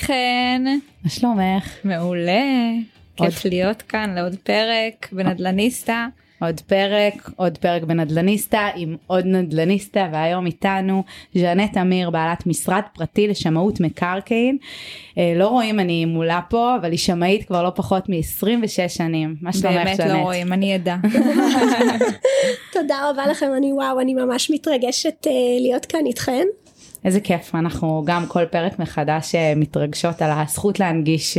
חן. מה שלומך? מעולה. כיף להיות כאן לעוד פרק בנדלניסטה. עוד פרק בנדלניסטה עם עוד נדלניסטה, והיום איתנו ז'נט אמיר, בעלת משרד פרטי לשמאות מקרקעין. לא רואים, אני מולה פה, אבל היא שמאית כבר לא פחות מ-26 שנים. מה שלומך, ז'נט? באמת לא רואים, אני ידע. תודה רבה לכם, אני ממש מתרגשת להיות כאן איתכן. איזה כיף, אנחנו גם כל פרק מחדש מתרגשות על הזכות להנגיש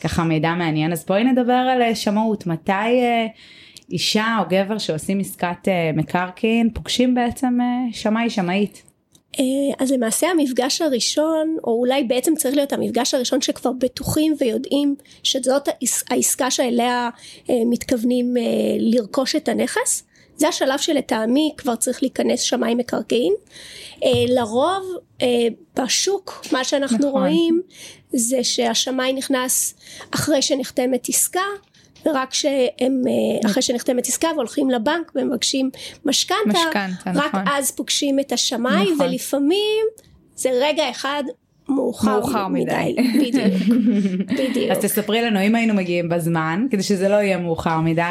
ככה מידע מעניין. אז בואי נדבר על שמאות, מתי אישה או גבר שעושים עסקת מקרקעין פוגשים בעצם שמאי, שמאית? אז למעשה המפגש הראשון, או אולי בעצם צריך להיות המפגש הראשון שכבר בטוחים ויודעים שזאת העסקה שאליה מתכוונים לרכוש את הנכס, זה השלב שלטעמי כבר צריך להיכנס שמאי מקרקעין. לרוב בשוק מה שאנחנו רואים זה שהשמאי נכנס אחרי שנחתמת עסקה, ורק שהם אחרי שנחתמת עסקה והולכים לבנק ומבקשים משכנתא, רק אז פוגשים את השמאי, ולפעמים זה רגע אחד מאוחר מדי. בדיוק. אז תספרי לנו, אם היינו מגיעים בזמן, כדי שזה לא יהיה מאוחר מדי,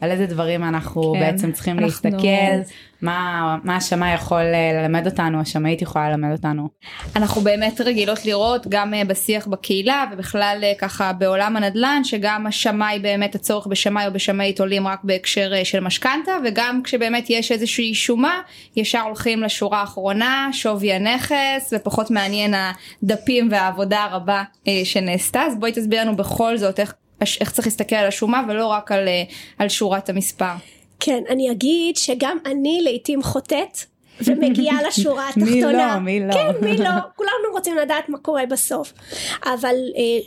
על איזה דברים אנחנו בעצם צריכים להסתכל, מה השמאי יכול ללמד אותנו, השמאית יכולה ללמד אותנו. אנחנו באמת רגילות לראות גם בשיח בקהילה, ובכלל ככה בעולם הנדל"ן, שגם השמאי באמת, הצורך בשמאי או בשמאית עולים רק בהקשר של משכנתא, וגם כשבאמת יש איזושהי שומה, ישר הולכים לשורה האחרונה, שווי הנכס, ופחות מעניין הדפים והעבודה הרבה שנעשתה. אז בואי תסביר לנו בכל זאת איך צריך להסתכל על השומה, ולא רק על שורת המספר. כן, אני אגיד שגם אני לעתים חוטאת ומגיעה לשורה התחתונה. מי לא. כולנו רוצים לדעת מה קורה בסוף. אבל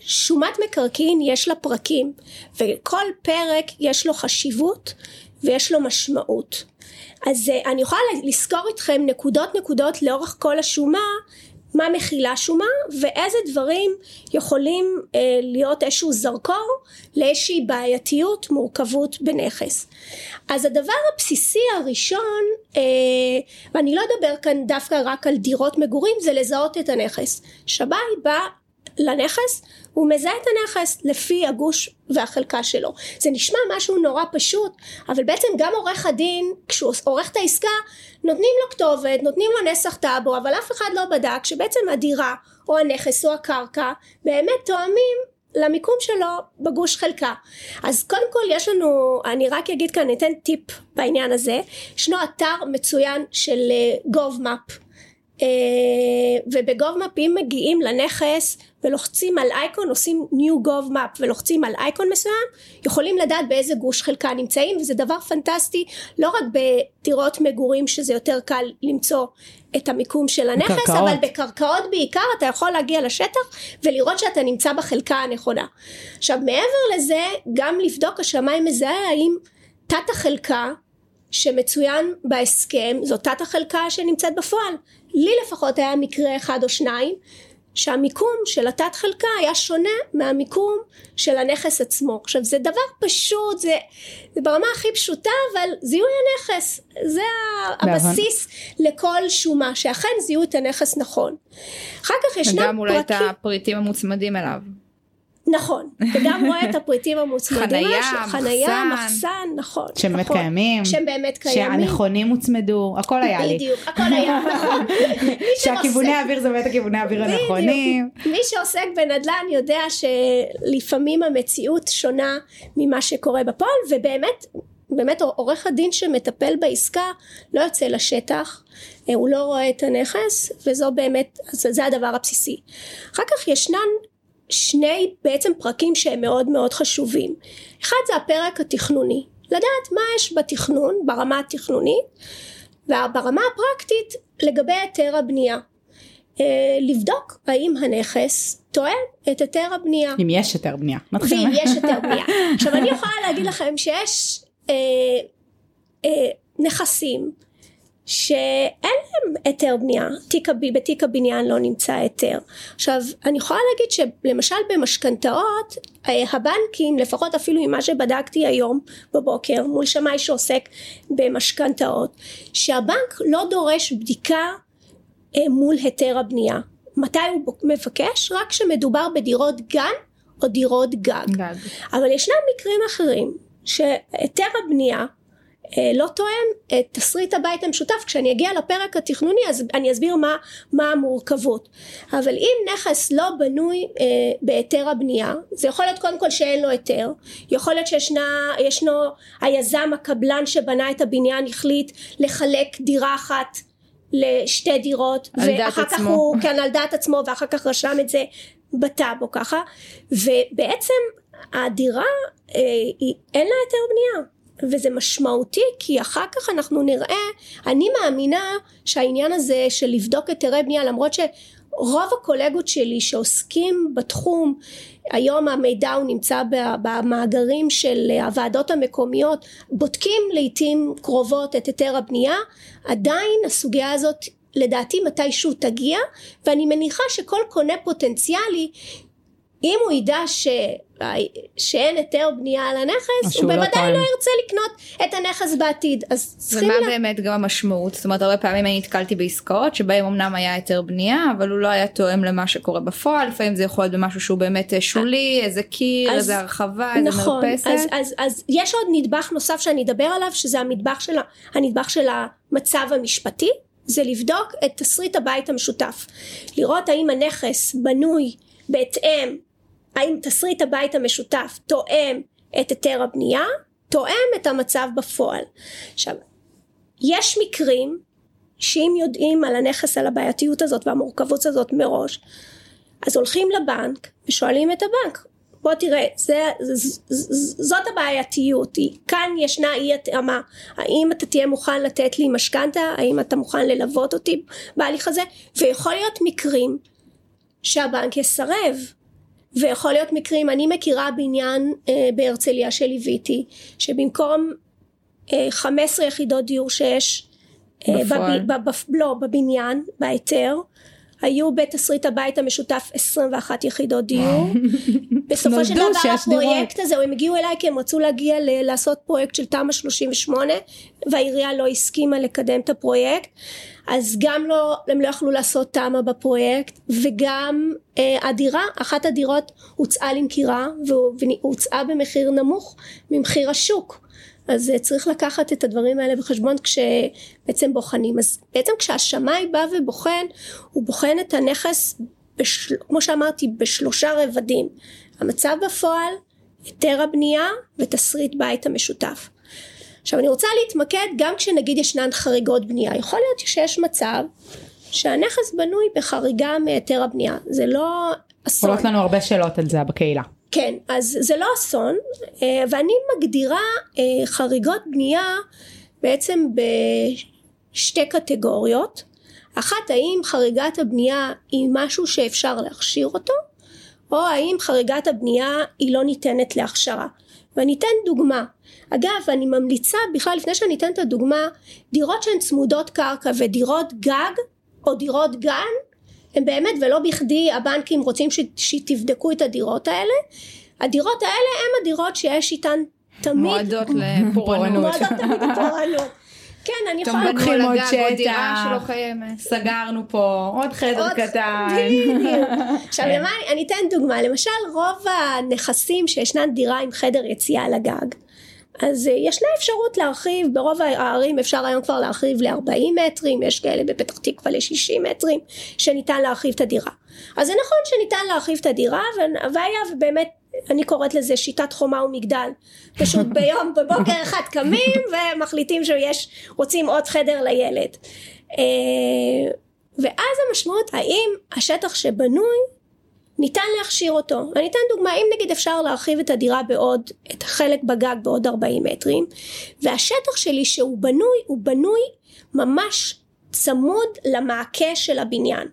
שומת מקרקעין יש לה פרקים, וכל פרק יש לו חשיבות ויש לו משמעות. אז אני יכולה לזכור איתכם נקודות לאורך כל השומה, מה מכילה שומה, ואיזה דברים יכולים להיות איזשהו זרקור לאיזושהי בעייתיות, מורכבות בנכס. אז הדבר הבסיסי הראשון, ואני לא אדבר כאן דווקא רק על דירות מגורים, זה לזהות את הנכס. שמאי בא לנכס, הוא מזהה את הנכס לפי הגוש והחלקה שלו. זה נשמע משהו נורא פשוט, אבל בעצם גם עורך הדין, כשהוא עורך את העסקה, נותנים לו כתובת, נותנים לו נסח טאבו, אבל אף אחד לא בדק שבעצם הדירה או הנכס או הקרקע באמת תואמים למיקום שלו בגוש חלקה. אז קודם כל יש לנו, אני רק אגיד כאן, ניתן טיפ בעניין הזה, ישנו אתר מצוין של GovMap, ובגוב-מפים מגיעים לנכס ולוחצים על אייקון, עושים New GovMap ולוחצים על אייקון מסוים, יכולים לדעת באיזה גוש חלקה נמצאים, וזה דבר פנטסטי, לא רק בדירות מגורים שזה יותר קל למצוא את המיקום של הנכס, בקרקעות. אבל בקרקעות בעיקר אתה יכול להגיע לשטח ולראות שאתה נמצא בחלקה הנכונה. עכשיו מעבר לזה, גם לבדוק השמאי מזהה האם תת החלקה שמצוין בהסכם, זו תת החלקה שנמצאת בפועל. לי לפחות היה מקרה אחד או שניים, שהמיקום של התת חלקה היה שונה מהמיקום של הנכס עצמו. עכשיו זה דבר פשוט, זה ברמה הכי פשוטה, אבל זיהוי הנכס, זה הבסיס לכל שומה, שאכן זיהו את הנכס נכון. אחר כך ישנם פרקים. וגם אולי את הפריטים המוצמדים אליו. נכון, וגם רואה את הפריטים המוצמדים, חנייה, מחסן, נכון. שהם באמת קיימים. שהם באמת קיימים. שהנכונים הוצמדו, הכל היה לי. בדיוק, הכל היה, נכון. שהכיווני האוויר זה באמת הכיווני האוויר הנכונים. מי שעוסק בנדל"ן יודע שלפעמים המציאות שונה ממה שקורה בפועל, ובאמת עורך הדין שמטפל בעסקה לא יוצא לשטח, הוא לא רואה את הנכס, וזו באמת, זה הדבר הבסיסי. אחר כך ישנן שני בעצם פרקים שהם מאוד מאוד חשובים. אחד זה הפרק התכנוני, לדעת מה יש בתכנון, ברמה התכנונית, וברמה הפרקטית לגבי היתר הבנייה. לבדוק האם הנכס תואם את היתר הבנייה. אם יש היתר בנייה. ואם יש היתר בנייה. עכשיו אני יכולה להגיד לכם שיש נכסים שאין להם היתר בנייה, בתיק הבניין לא נמצא היתר. עכשיו אני יכולה להגיד שלמשל במשכנתאות, הבנקים, לפחות אפילו עם מה שבדקתי היום בבוקר מול שמאי שעוסק במשכנתאות, שהבנק לא דורש בדיקה מול היתר הבנייה, מתי הוא מבקש? רק שמדובר בדירות גן או דירות גג. אבל ישנם מקרים אחרים שהיתר הבנייה לא תואם את תסריט הבית המשותף. כשאני אגיע לפרק התכנוני אז אני אסביר מה המורכבות. אבל אם נכס לא בנוי בהיתר הבנייה, זה יכול להיות קודם כל שאין לו היתר, יכול להיות שישנו היזם הקבלן שבנה את הבניין החליט לחלק דירה אחת לשתי דירות ואחר כך הוא כן על דעת עצמו ואחר כך רשם את זה בטאבו ככה, ובעצם הדירה אין לה היתר בנייה, וזה משמעותי, כי אחר כך אנחנו נראה, אני מאמינה שהעניין הזה של לבדוק היתרי בנייה, למרות שרוב הקולגות שלי שעוסקים בתחום, היום המידע הוא נמצא במאגרים של הוועדות המקומיות, בודקים לעתים קרובות את היתר הבנייה, עדיין הסוגיה הזאת לדעתי מתישהו תגיע, ואני מניחה שכל קונה פוטנציאלי, אם הוא ידע שאין היתר בנייה על הנכס, הוא בוודאי לא ירצה לקנות את הנכס בעתיד. ומה באמת גם המשמעות? זאת אומרת, הרבה פעמים אני נתקלתי בעסקאות, שבהם אמנם היה היתר בנייה, אבל הוא לא היה תואם למה שקורה בפועל, לפעמים זה יכול להיות במשהו שהוא באמת שולי, איזה קיר, איזה הרחבה, איזה מרפסת. אז יש עוד נדבך נוסף שאני אדבר עליו, שזה הנדבך של המצב המשפטי, זה לבדוק את תסריט הבית המשותף. לראות האם הנכס בנוי בהתאם, האם תסריט הבית המשותף תואם את היתר הבנייה, תואם את המצב בפועל. עכשיו, יש מקרים שאם יודעים על הנכס, על הבעייתיות הזאת והמורכבות הזאת מראש, אז הולכים לבנק ושואלים את הבנק, בוא תראה, זאת הבעייתיות, כאן ישנה אי התאמה, האם אתה תהיה מוכן לתת לי משכנתא, האם אתה מוכן ללוות אותי בהליך הזה, ויכול להיות מקרים שהבנק יסרב, ויכול להיות מקרים, אני מכירה בעניין בהרצליה שליוויתי, שבמקום 15 יחידות דיור שיש בבניין, בהיתר, היו בתסריט הבית המשותף 21 יחידות דיור, בסופו של דבר הפרויקט הזה, הם הגיעו אליי כי הם רצו להגיע לעשות פרויקט של תמ"א 38, והעירייה לא הסכימה לקדם את הפרויקט, אז גם הם לא יכלו לעשות תמ"א בפרויקט, וגם הדירה, אחת הדירות הוצאה למכירה, והוצאה במחיר נמוך ממחיר השוק, אז צריך לקחת את הדברים האלה בחשבון כשבעצם בוחנים. אז בעצם כשהשמאי בא ובוחן, הוא בוחן את הנכס, כמו שאמרתי, בשלושה רבדים. המצב בפועל, היתר הבנייה ותסריט בית המשותף. עכשיו אני רוצה להתמקד גם כשנגיד ישנן חריגות בנייה. יכול להיות שיש מצב שהנכס בנוי בחריגה מהיתר הבנייה. זה לא אסון. עולות לנו הרבה שאלות על זה בקהילה. כן, אז זה לא אסון, ואני מגדירה חריגות בנייה בעצם בשתי קטגוריות. אחת, האם חריגת הבנייה היא משהו שאפשר להכשיר אותו, או האם חריגת הבנייה היא לא ניתנת להכשרה. ואני אתן דוגמה. אגב, אני ממליצה בכלל, לפני שאני אתן את הדוגמה, דירות שהן צמודות קרקע ודירות גג או דירות גן, הם באמת ולא בכדי הבנקים רוצים שתבדקו את הדירות האלה. הדירות האלה הם הדירות שיש איתן תמיד מועדות לפורענות. מועדות תמיד לפורענות. כן, אני יכולה לקחים עוד שאתה סגרנו פה עוד חדר קטן. עכשיו אני אתן דוגמה, למשל רוב הנכסים שישנן דירה עם חדר יציאה לגג, אז ישנה אפשרות להרחיב, ברוב הערים אפשר היום כבר להרחיב ל-40 מטרים, יש כאלה בפתח תקווה ל-60 מטרים, שניתן להרחיב את הדירה. אז זה נכון שניתן להרחיב את הדירה, והיה ובאמת, אני קוראת לזה שיטת חומה ומגדל, פשוט ביום בבוקר אחד קמים, ומחליטים רוצים עוד חדר לילד. ואז המשמעות, האם השטח שבנוי, ניתן להכשיר אותו. אני אתן דוגמה, אם נגיד אפשר להרחיב את הדירה בעוד, את החלק בגג בעוד 40 מטרים, והשטח שלי שהוא בנוי, הוא בנוי ממש צמוד למעקה של הבניין.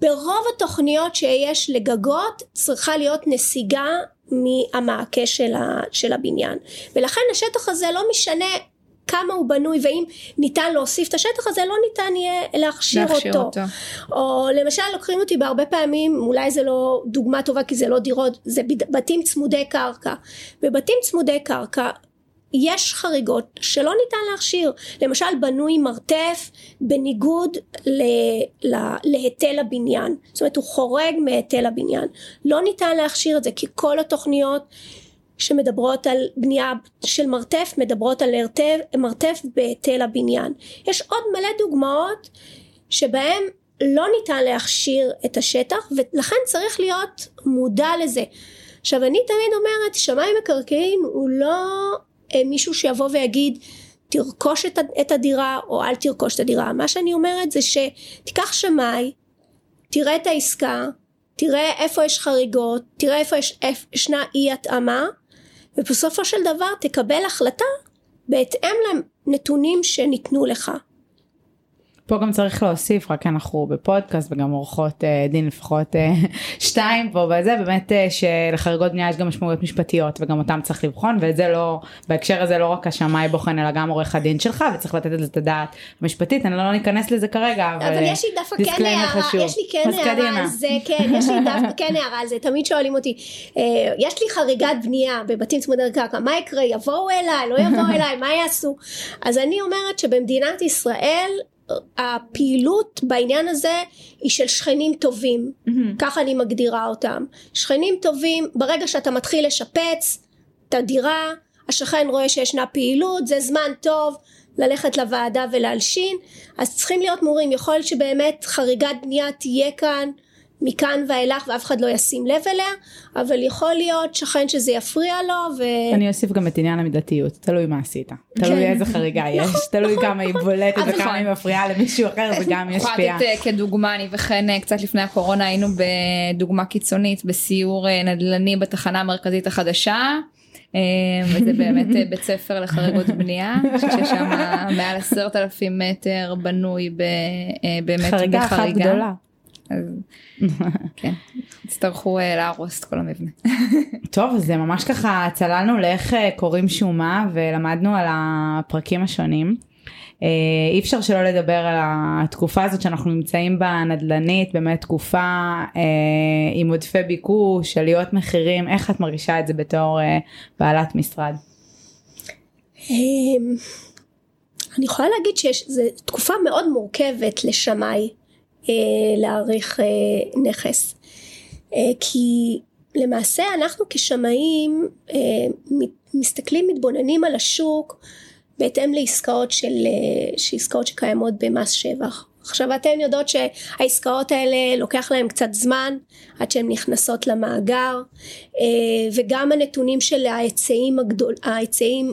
ברוב התוכניות שיש לגגות, צריכה להיות נסיגה מהמעקה של הבניין. ולכן השטח הזה לא משנה כמה הוא בנוי, ואם ניתן להוסיף את השטח הזה, לא ניתן יהיה להכשיר אותו. או למשל, לוקחים אותי בהרבה פעמים, אולי זה לא דוגמה טובה, כי זה לא דירות, זה בתים צמודי קרקע. בבתים צמודי קרקע, יש חריגות שלא ניתן להכשיר, למשל בנוי מרתף בניגוד להיטל הבניין, זאת אומרת הוא חורג מהיטל הבניין, לא ניתן להכשיר את זה, כי כל התוכניות שמדברות על בנייה של מרתף מדברות על מרתף בהיטל הבניין. יש עוד מלא דוגמאות שבהם לא ניתן להכשיר את השטח, ולכן צריך להיות מודע לזה. עכשיו אני תמיד אומרת, שמאי מקרקעין הוא לא מישהו שיבוא ויגיד תרכוש את הדירה או אל תרכוש את הדירה. מה שאני אומרת זה שתיקח שמאי, תראה את העסקה, תראה איפה יש חריגות, תראה איפה ישנה אי התאמה, ובסופו של דבר תקבל החלטה בהתאם לנתונים שניתנו לך. פה גם צריך להוסיף, רק אנחנו בפודקאסט וגם עורכות דין לפחות שתיים פה, וזה באמת שלחריגות בנייה יש גם משמעויות משפטיות וגם אותם צריך לבחון, ואת זה לא, בהקשר הזה לא רק השמאי בוחן אלא גם עורך הדין שלך, וצריך לתת את הדעת המשפטית. אני לא ניכנס לזה כרגע, אבל יש לי דווקא כן הערה, יש לי כן הערה על זה, כן, יש לי דווקא כן הערה על זה, תמיד שואלים אותי, יש לי חריגת בנייה בבתים צמודי קרקע, מה יקרה, יבואו אליי, לא יבואו אליי, מה יעשו? אז אני אומרת שבמדינת ישראל הפעילות בעניין הזה היא של שכנים טובים, ככה אני מגדירה אותם, שכנים טובים. ברגע שאתה מתחיל לשפץ את הדירה, השכן רואה שישנה פעילות, זה זמן טוב ללכת לוועדה ולהלשין, אז צריכים להיות מורים, יכול שבאמת חריגת בנייה תהיה כאן מכאן ואילך ואף אחד לא ישים לב אליה, אבל יכול להיות שכן שזה יפריע לו. אני אוסיף גם את עניין המידתיות, תלוי מה עשית, תלוי איזה חריגה יש, תלוי כמה היא בולטת וכמה היא מפריעה למישהו אחר, וגם יש פיה. כדוגמה, אני וכן קצת לפני הקורונה היינו בדוגמה קיצונית בסיור נדל"ני בתחנה המרכזית החדשה, וזה באמת בית ספר לחריגות בנייה, ששם מעל 10,000 מטר בנוי באמת חריגה אחת גדולה. כן, הצטרכו להרוס את כל המבנה. טוב, זה ממש ככה צללנו לאיך קוראים שומה ולמדנו על הפרקים השונים. אי אפשר שלא לדבר על התקופה הזאת שאנחנו נמצאים בנדלנית, באמת תקופה עם עודפי ביקוש, עליות מחירים. איך את מרגישה את זה בתור בעלת משרד? אני יכולה להגיד שיש תקופה מאוד מורכבת לשמאי להעריך נכס, כי למעשה אנחנו כשמאים מסתכלים, מתבוננים על השוק בהתאם לעסקאות שקיימות במס שבח. עכשיו אתם יודעות שהעסקאות האלה לוקח להם קצת זמן עד שהן נכנסות למאגר, וגם הנתונים של ההיצעים,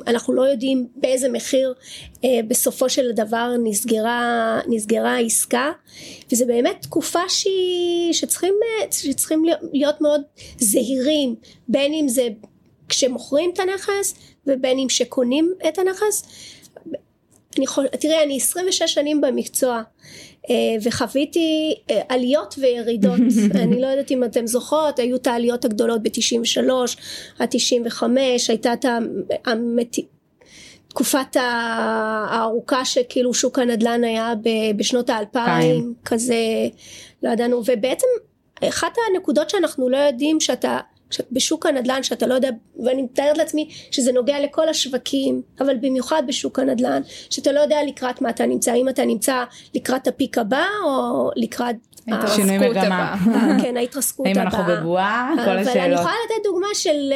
אנחנו לא יודעים באיזה מחיר בסופו של דבר נסגרה העסקה, וזה באמת תקופה שצריכים להיות מאוד זהירים, בין אם זה כשמוכרים את הנכס ובין אם שקונים את הנכס. תראה, אני 26 שנים במקצוע, וחוויתי עליות וירידות. אני לא יודעת אם אתם זוכרות, היו את העליות הגדולות ב-93, ה-95, הייתה את תקופת הארוכה שכאילו שוק הנדלן היה בשנות ה-2000, כזה, לא ידענו, ובעצם אחת הנקודות שאנחנו לא יודעים שאתה, בשוק הנדלן שאתה לא יודע, ואני מתארת לעצמי שזה נוגע לכל השווקים, אבל במיוחד בשוק הנדלן, שאתה לא יודע לקראת מה אתה נמצא, אם אתה נמצא לקראת הפיק הבא או לקראת שינוי מגמה. כן, ההתרסקות הבאה. אם אנחנו בבועה, כל השאלות. אני יכולה לתת דוגמה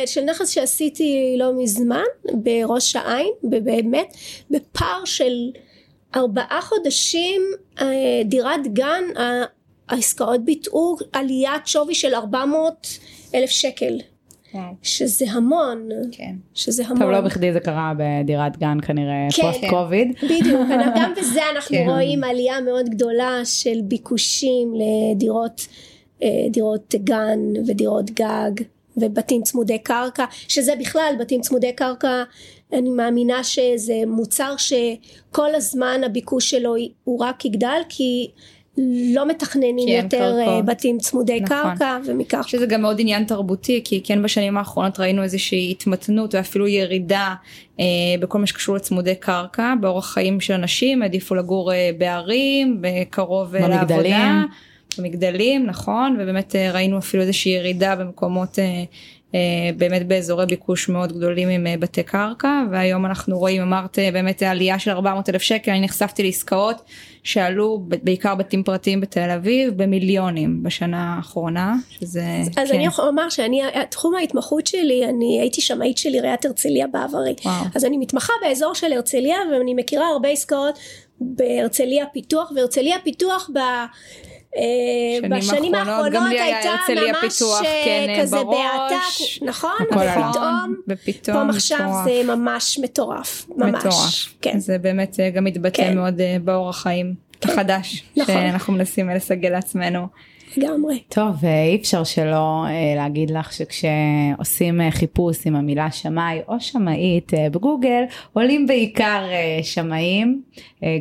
של נכס שעשיתי לא מזמן, בראש העין, באמת, בפער של 4 חודשים, דירת גן, העסקאות ביטאו עליית שווי של 400,000 שקל, שזה המון, שזה המון. טוב, לא בכדי זה קרה בדירת גן כנראה פוסט קוביד. בדיוק, גם בזה אנחנו רואים עלייה מאוד גדולה של ביקושים לדירות גן ודירות גג ובתים צמודי קרקע, שזה בכלל בתים צמודי קרקע, אני מאמינה שזה מוצר שכל הזמן הביקוש שלו הוא רק יגדל, כי לא מתכננים יותר בתים צמודי קרקע, ומכך שזה גם מאוד עניין תרבותי, כי כן בשנים האחרונות ראינו איזושהי התמתנות ואפילו ירידה בכל מה שקשור לצמודי קרקע, באורח חיים של אנשים, עדיפו לגור בערים, בקרוב לעבודה, במגדלים, נכון, ובאמת ראינו אפילו איזושהי ירידה במקומות באמת באזורי ביקוש מאוד גדולים עם בתי קרקע, והיום אנחנו רואים, אמרת, באמת העלייה של 400,000 שקל, אני נחשפתי לעסקאות שעלו בעיקר בתים פרטיים בתל אביב, במיליונים בשנה האחרונה, שזה... אז כן. אני אומר שאני, תחום ההתמחות שלי, אני הייתי שמאית של עיריית הרצליה בעברי, וואו. אז אני מתמחה באזור של הרצליה, ואני מכירה הרבה עסקאות בהרצליה פיתוח, והרצליה פיתוח ב... בשנים האחרונות הייתה ממש כזה בעתה, נכון? ופתאום עכשיו זה ממש מטורף, זה באמת גם מתבטא מאוד באורח חיים החדש שאנחנו מנסים לסגל לעצמנו לגמרי. טוב, אי אפשר שלא להגיד לך שכשעושים חיפוש עם המילה שמאי או שמאית בגוגל, עולים בעיקר שמאים,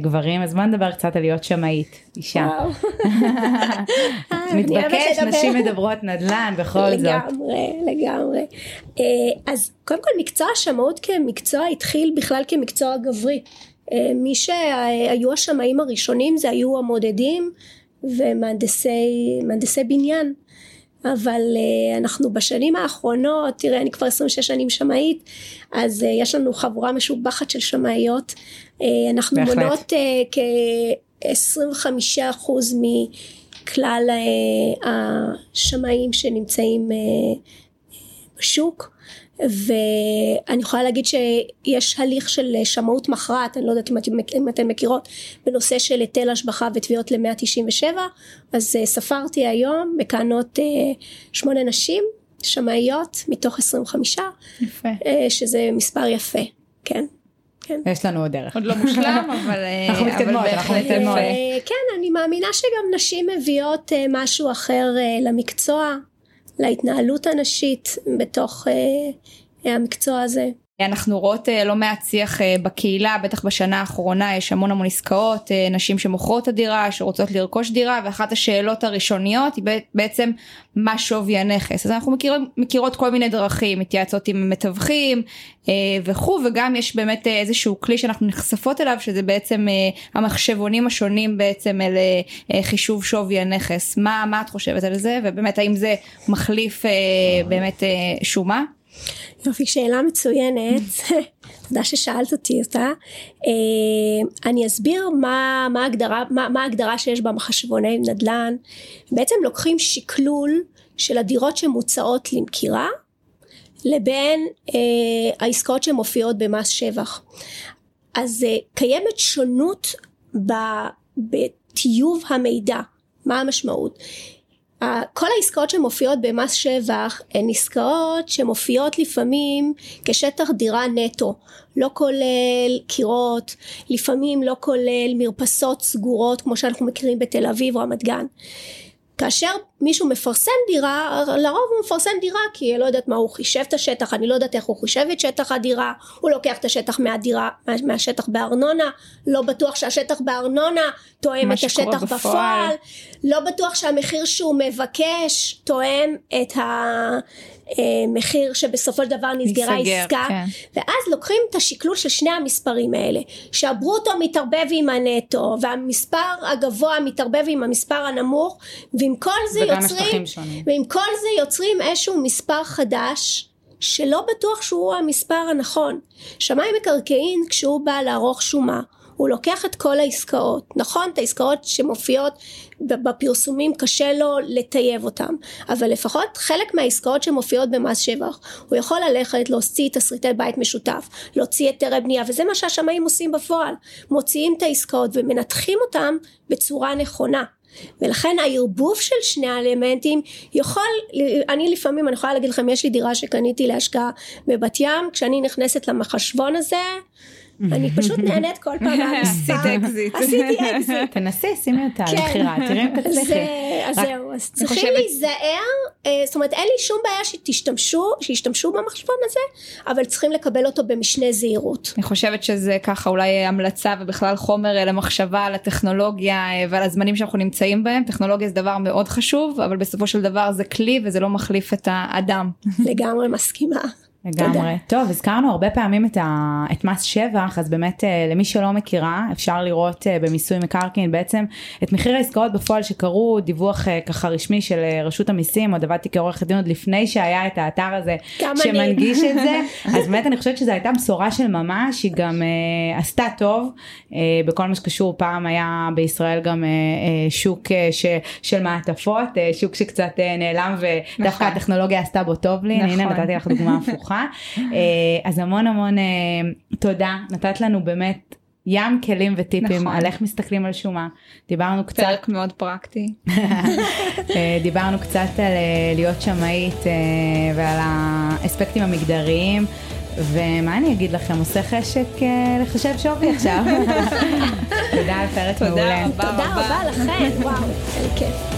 גברים, אז מה נדבר קצת על להיות שמאית, אישה? מתבקש, נשים מדברות נדל"ן בכל זאת. לגמרי, לגמרי. אז קודם כל מקצוע השמאות כמקצוע התחיל בכלל כמקצוע גברי. מי שהיו השמאים הראשונים זה היו המודדים, ומהנדסי בניין, אבל אנחנו בשנים האחרונות, תראה אני כבר 26 שנים שמאית, אז יש לנו חבורה משובחת של שמאיות, אנחנו מונות כ-25% מכלל השמאים שנמצאים בשוק, ואני יכולה להגיד שיש הליך של שמאות מכרעת, אני לא יודעת אם אתן מכירות, בנושא של היטל השבחה ותביעות ל-197, אז ספרתי היום, מכהנות 8 נשים, שמאיות, מתוך 25, יפה. שזה מספר יפה, כן. יש לנו עוד דרך. עוד לא מושלם, אבל אנחנו מתקדמות. כן, אני מאמינה שגם נשים מביאות משהו אחר למקצוע, להתנהלות הנשית בתוך המקצוע הזה. אנחנו רואות לא מעציח בקהילה, בטח בשנה האחרונה יש המון המון עסקאות, נשים שמוכרות הדירה, שרוצות לרכוש דירה, ואחת השאלות הראשוניות היא בעצם מה שווי הנכס. אז אנחנו מכירות כל מיני דרכים, מתייעצות עם מתווכים וכו', וגם יש באמת איזשהו כלי שאנחנו נחשפות אליו, שזה בעצם המחשבונים השונים בעצם אל חישוב שווי הנכס. מה את חושבת על זה? ובאמת האם זה מחליף באמת שומה? יופי, שאלה מצוינת, תודה ששאלת אותי אותה. אני אסביר מה ההגדרה שיש במחשבוני נדל"ן. בעצם לוקחים שקלול של הדירות שמוצאות למכירה לבין העסקאות שמופיעות במס שבח. אז קיימת שונות בטיוב המידע. מה המשמעות? כל העסקאות שמופיעות במס שבח הן עסקאות שמופיעות לפעמים כשטח דירה נטו, לא כולל קירות, לפעמים לא כולל מרפסות סגורות כמו שאנחנו מכירים בתל אביב, רמת גן. כאשר מישהו מפרסם דירה, לרוב הוא מפרסם דירה כי אני לא יודעת מה הוא חישב את השטח, אני לא יודעת איך הוא חישב את שטח הדירה, הוא לוקח את השטח מהדירה, מהשטח בארנונה, לא בטוח שהשטח בארנונה תואם את השטח בפועל, לא בטוח שהמחיר שהוא מבקש תואם את המחיר שבסופו של דבר נסגרה עסקה, כן. ואז לוקחים את השקלול של שני המספרים האלה, שהברוטו מתערבב עם הנטו, והמספר הגבוה מתערבב עם המספר הנמוך, ועם כל זה יוצרים איזשהו מספר חדש, שלא בטוח שהוא המספר הנכון. שמאי מקרקעין, כשהוא בא לערוך שומה, הוא לוקח את כל העסקאות, נכון? את העסקאות שמופיעות בפרסומים קשה לו לטייב אותם, אבל לפחות חלק מהעסקאות שמופיעות במס שבח, הוא יכול ללכת להוציא תסריטי בית משותף, להוציא היתרי בנייה, וזה מה שהשמאים עושים בפועל, מוציאים את העסקאות ומנתחים אותם בצורה נכונה. ולכן הערבוב של שני האלמנטים יכול, אני יכולה להגיד לכם, יש לי דירה שקניתי להשקעה בבת ים, כשאני נכנסת למחשבון הזה, אני פשוט נהנית כל פעם מהמספר. עשיתי אקזיט. תנסי, שימי אותה על בחירה, תראה אם תצליחי. אז זהו, אז צריכים להיזהר, זאת אומרת, אין לי שום בעיה שישתמשו במחשבון הזה, אבל צריכים לקבל אותו במשנה זהירות. אני חושבת שזה ככה אולי המלצה, ובכלל חומר למחשבה, לטכנולוגיה, ועל הזמנים שאנחנו נמצאים בהם. טכנולוגיה זה דבר מאוד חשוב, אבל בסופו של דבר זה כלי, וזה לא מחליף את האדם. לגמרי מסכימה. לגמרי. טוב, הזכרנו הרבה פעמים את מס שבח, אז באמת למי שלא מכירה, אפשר לראות במיסוי מקרקעין בעצם את מחיר העסקאות בפועל שקרו, דיווח ככה רשמי של רשות המיסים, עוד עבדתי כעורכת דין עוד לפני שהיה את האתר הזה שמנגיש את זה, אז באמת אני חושבת שזו הייתה בשורה של ממש, היא גם עשתה טוב, בכל מה שקשור פעם היה בישראל גם שוק של מעטפות, שוק שקצת נעלם ודווקא הטכנולוגיה עשתה בו טוב לי, הנה נתתי לך דוגמה הפוכה. אז המון המון תודה, נתת לנו באמת ים כלים וטיפים, נכון. על איך מסתכלים על שומה, דיברנו קצת, פרק מאוד פרקטי, דיברנו קצת על להיות שמאית ועל האספקטים המגדריים, ומה אני אגיד לכם, עושה חשק לחשב שווי עכשיו. תודה, פרק מעולה, תודה רבה לכם, וואו, כיף.